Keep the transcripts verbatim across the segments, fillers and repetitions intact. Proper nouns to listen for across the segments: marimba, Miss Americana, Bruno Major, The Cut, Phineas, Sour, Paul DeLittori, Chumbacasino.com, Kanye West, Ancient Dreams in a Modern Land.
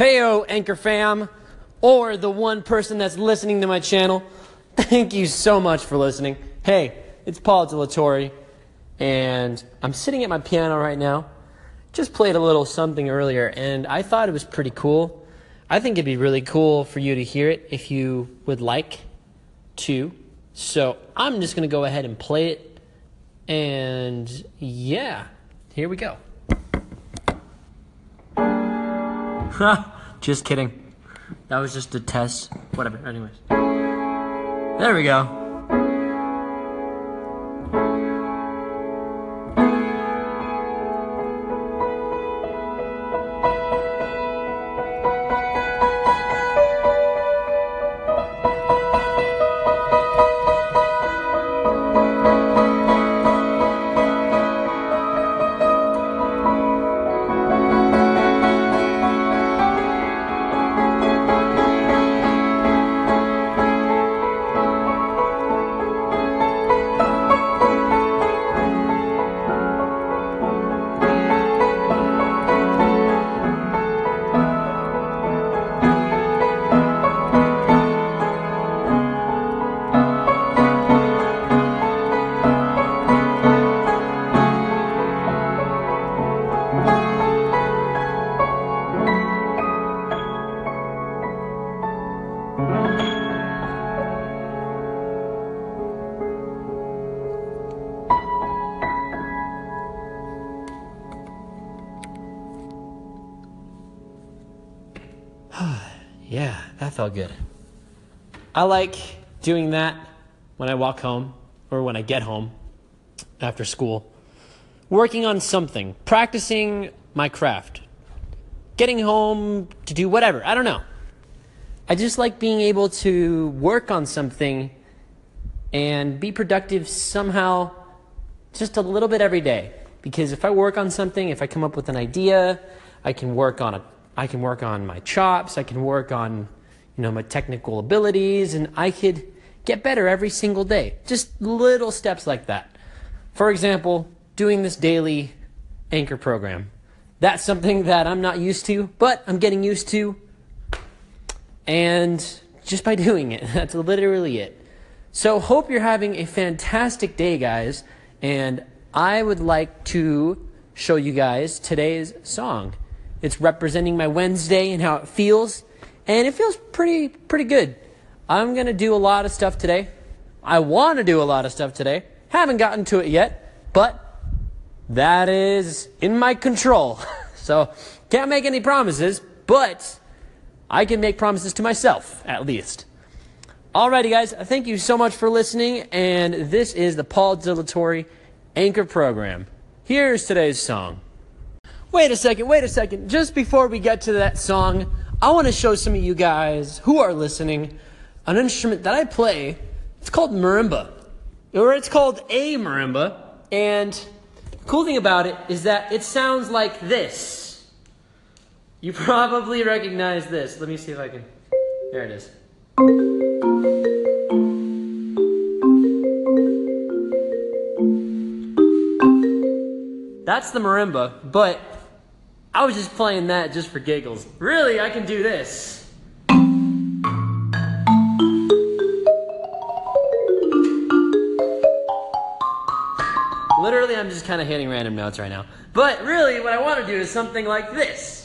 Heyo, Anchor fam, or the one person that's listening to my channel. Thank you so much for listening. Hey, it's Paul DeLittori, and I'm sitting at my piano right now. Just played a little something earlier, and I thought it was pretty cool. I think it'd be really cool for you to hear it if you would like to. So I'm just going to go ahead and play it, and yeah, here we go. Just kidding. That was just a test. Whatever. Anyways. There we go. Yeah, that felt good. I like doing that when I walk home or when I get home after school. Working on something, practicing my craft, getting home to do whatever. I don't know. I just like being able to work on something and be productive somehow just a little bit every day. Because if I work on something, if I come up with an idea, I can work on it. I can work on my chops, I can work on, you know, my technical abilities, and I could get better every single day. Just little steps like that. For example, doing this daily Anchor program. That's something that I'm not used to, but I'm getting used to. And just by doing it, that's literally it. So hope you're having a fantastic day, guys. And I would like to show you guys today's song. It's representing my Wednesday and how it feels, and it feels pretty pretty good. I'm going to do a lot of stuff today. I want to do a lot of stuff today. Haven't gotten to it yet, but that is in my control. So can't make any promises, but I can make promises to myself, at least. Alrighty, guys. Thank you so much for listening, and this is the Paul DeLittori Anchor Program. Here's today's song. Wait a second, wait a second. Just before we get to that song, I want to show some of you guys who are listening an instrument that I play. It's called marimba, or it's called a marimba. And the cool thing about it is that it sounds like this. You probably recognize this. Let me see if I can. There it is. That's the marimba, but I was just playing that just for giggles. Really, I can do this. Literally, I'm just kind of hitting random notes right now. But really, what I want to do is something like this.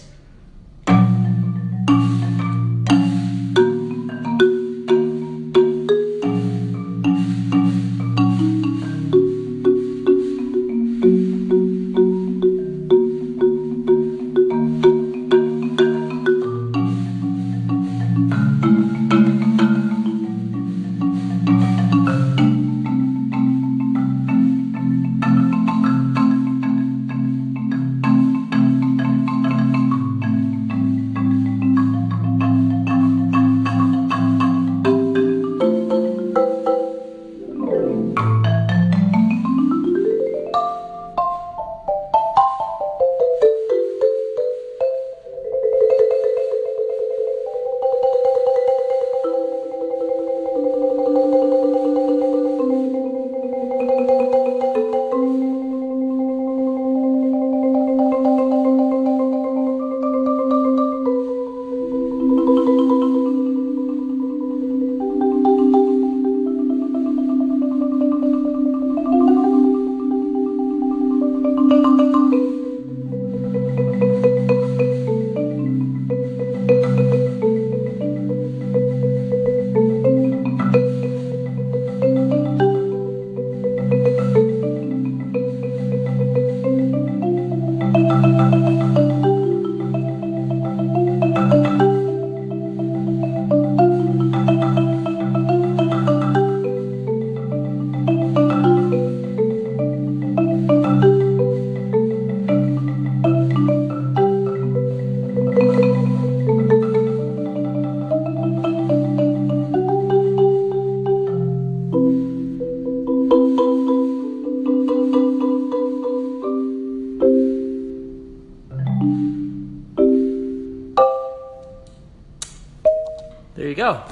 There you go.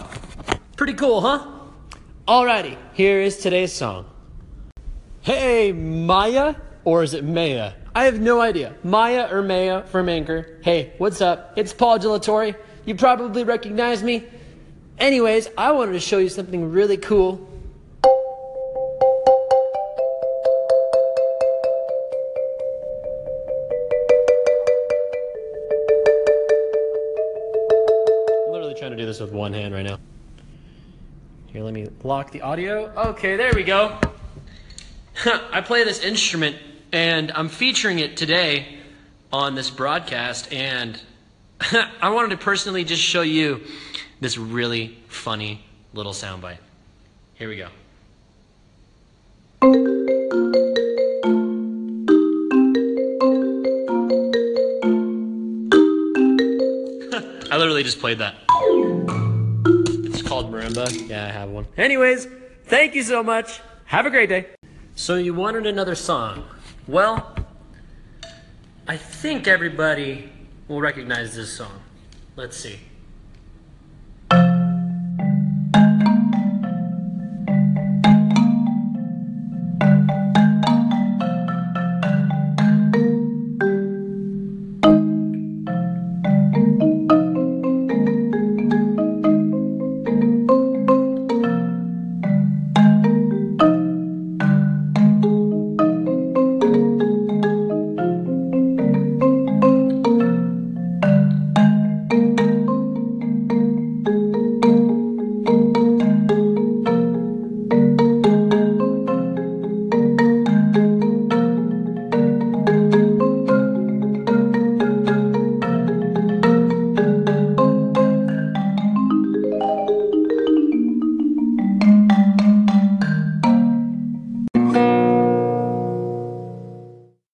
Pretty cool, huh? Alrighty, here is today's song. Hey, Maya, or is it Maya? I have no idea. Maya or Maya from Anchor. Hey, what's up? It's Paul DeLittori. You probably recognize me. Anyways, I wanted to show you something really cool. I'm literally trying to do this with one hand right now. Here, let me lock the audio. Okay, there we go. I play this instrument, and I'm featuring it today on this broadcast, and I wanted to personally just show you this really funny little soundbite. Here we go. I literally just played that. Called marimba. Yeah, I have one. Anyways, thank you so much. Have a great day. So you wanted another song. Well, I think everybody will recognize this song. Let's see.